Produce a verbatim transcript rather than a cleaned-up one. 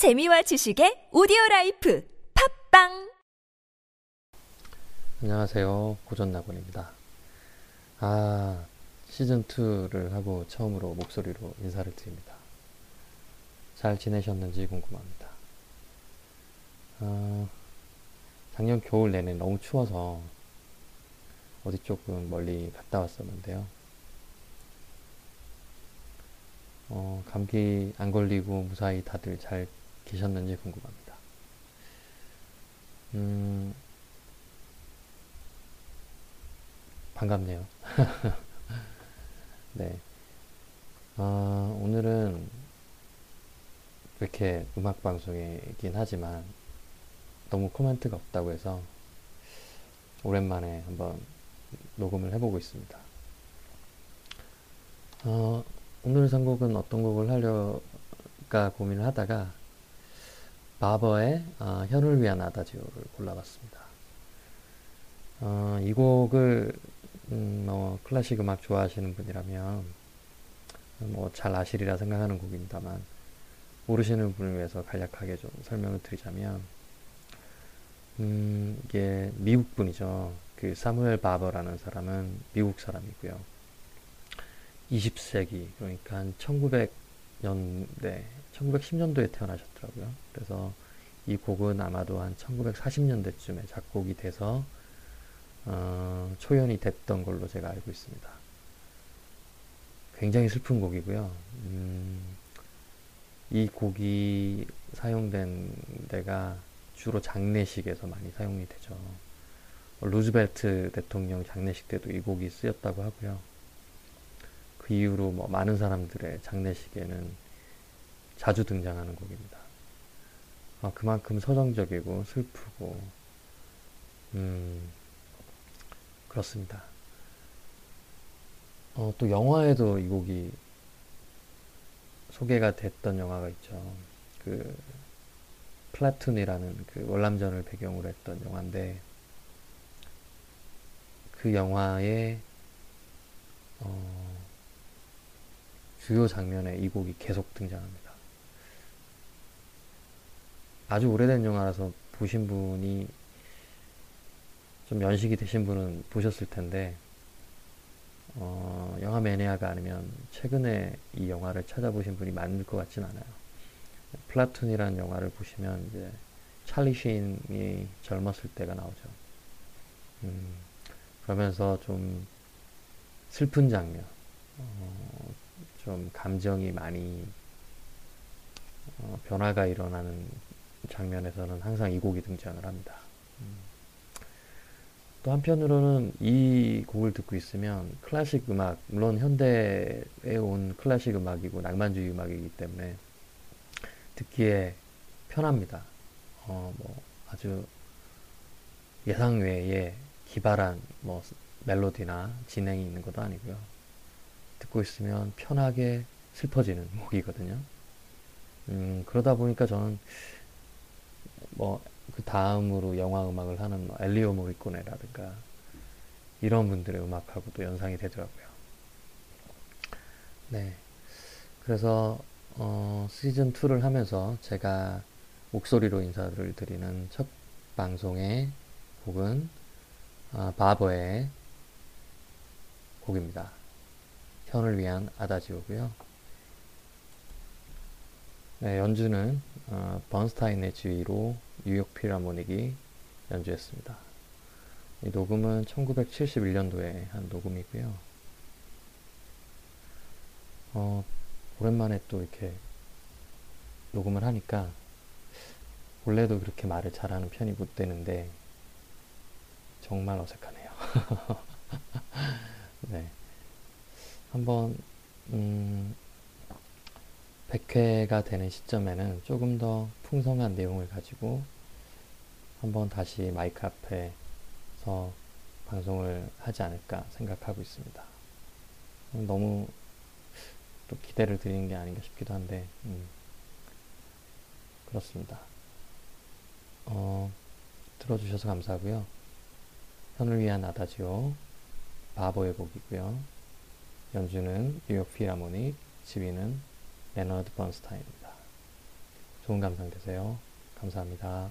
재미와 지식의 오디오라이프 팝빵! 안녕하세요. 고전나곤입니다. 아, 시즌이를 하고 처음으로 목소리로 인사를 드립니다. 잘 지내셨는지 궁금합니다. 아, 작년 겨울 내내 너무 추워서 어디 조금 멀리 갔다 왔었는데요. 어, 감기 안 걸리고 무사히 다들 잘 계셨는지 궁금합니다. 음, 반갑네요. 네. 아, 오늘은 이렇게 음악방송이긴 하지만 너무 코멘트가 없다고 해서 오랜만에 한번 녹음을 해보고 있습니다. 어, 오늘 선곡은 어떤 곡을 하려까 고민을 하다가 바버의 어, 현을 위한 아다지오를 골라봤습니다. 어, 이 곡을 음, 뭐 클래식 음악 좋아하시는 분이라면 뭐 잘 아시리라 생각하는 곡입니다만 모르시는 분을 위해서 간략하게 좀 설명을 드리자면 음, 이게 미국 분이죠. 그 사무엘 바버라는 사람은 미국 사람이고요. 이십 세기, 그러니까 한 천구백 년대, 천구백십 년도에 태어나셨더라고요. 그래서 이 곡은 아마도 한 천구백사십 년대쯤에 작곡이 돼서 어, 초연이 됐던 걸로 제가 알고 있습니다. 굉장히 슬픈 곡이고요. 음, 이 곡이 사용된 데가 주로 장례식에서 많이 사용이 되죠. 루즈벨트 대통령 장례식 때도 이 곡이 쓰였다고 하고요. 그 이후로 뭐 많은 사람들의 장례식에는 자주 등장하는 곡입니다. 아, 그만큼 서정적이고 슬프고 음, 그렇습니다. 어, 또 영화에도 이 곡이 소개가 됐던 영화가 있죠. 그 플라툰이라는 그 월남전을 배경으로 했던 영화인데 그 영화의 어, 주요 장면에 이 곡이 계속 등장합니다. 아주 오래된 영화라서 보신 분이 좀 연식이 되신 분은 보셨을 텐데 어, 영화 매니아가 아니면 최근에 이 영화를 찾아보신 분이 많을 것 같진 않아요. 플라툰이라는 영화를 보시면 이제 찰리 쉔이 젊었을 때가 나오죠. 음. 그러면서 좀 슬픈 장면, 어, 좀 감정이 많이 어, 변화가 일어나는 장면에서는 항상 이 곡이 등장을 합니다. 음. 또 한편으로는 이 곡을 듣고 있으면 클래식 음악, 물론 현대에 온 클래식 음악이고 낭만주의 음악이기 때문에 듣기에 편합니다. 어, 뭐 아주 예상 외에 기발한 뭐 멜로디나 진행이 있는 것도 아니고요. 듣고 있으면 편하게 슬퍼지는 곡이거든요. 음, 그러다 보니까 저는 뭐 그 다음으로 영화 음악을 하는 뭐 엘리오 모리코네라든가 이런 분들의 음악하고도 연상이 되더라고요. 네, 그래서 어, 시즌이를 하면서 제가 목소리로 인사를 드리는 첫 방송의 곡은 아, 바버의 곡입니다. 현을 위한 아다지오고요. 네, 연주는 어, 번스타인의 지휘로 뉴욕 필하모닉이 연주했습니다. 이 녹음은 천구백칠십일 년도에 한 녹음이고요. 어, 오랜만에 또 이렇게 녹음을 하니까 원래도 그렇게 말을 잘하는 편이 못 되는데 정말 어색하네요. 네. 한번, 음, 백 회가 되는 시점에는 조금 더 풍성한 내용을 가지고 한번 다시 마이크 앞에서 방송을 하지 않을까 생각하고 있습니다. 너무 또 기대를 드리는 게 아닌가 싶기도 한데, 음, 그렇습니다. 어, 들어주셔서 감사하고요. 현을 위한 아다지오, 바버의 곡이고요. 연주는 뉴욕 필하모닉, 지휘는 레너드 번스타인입니다. 좋은 감상 되세요. 감사합니다.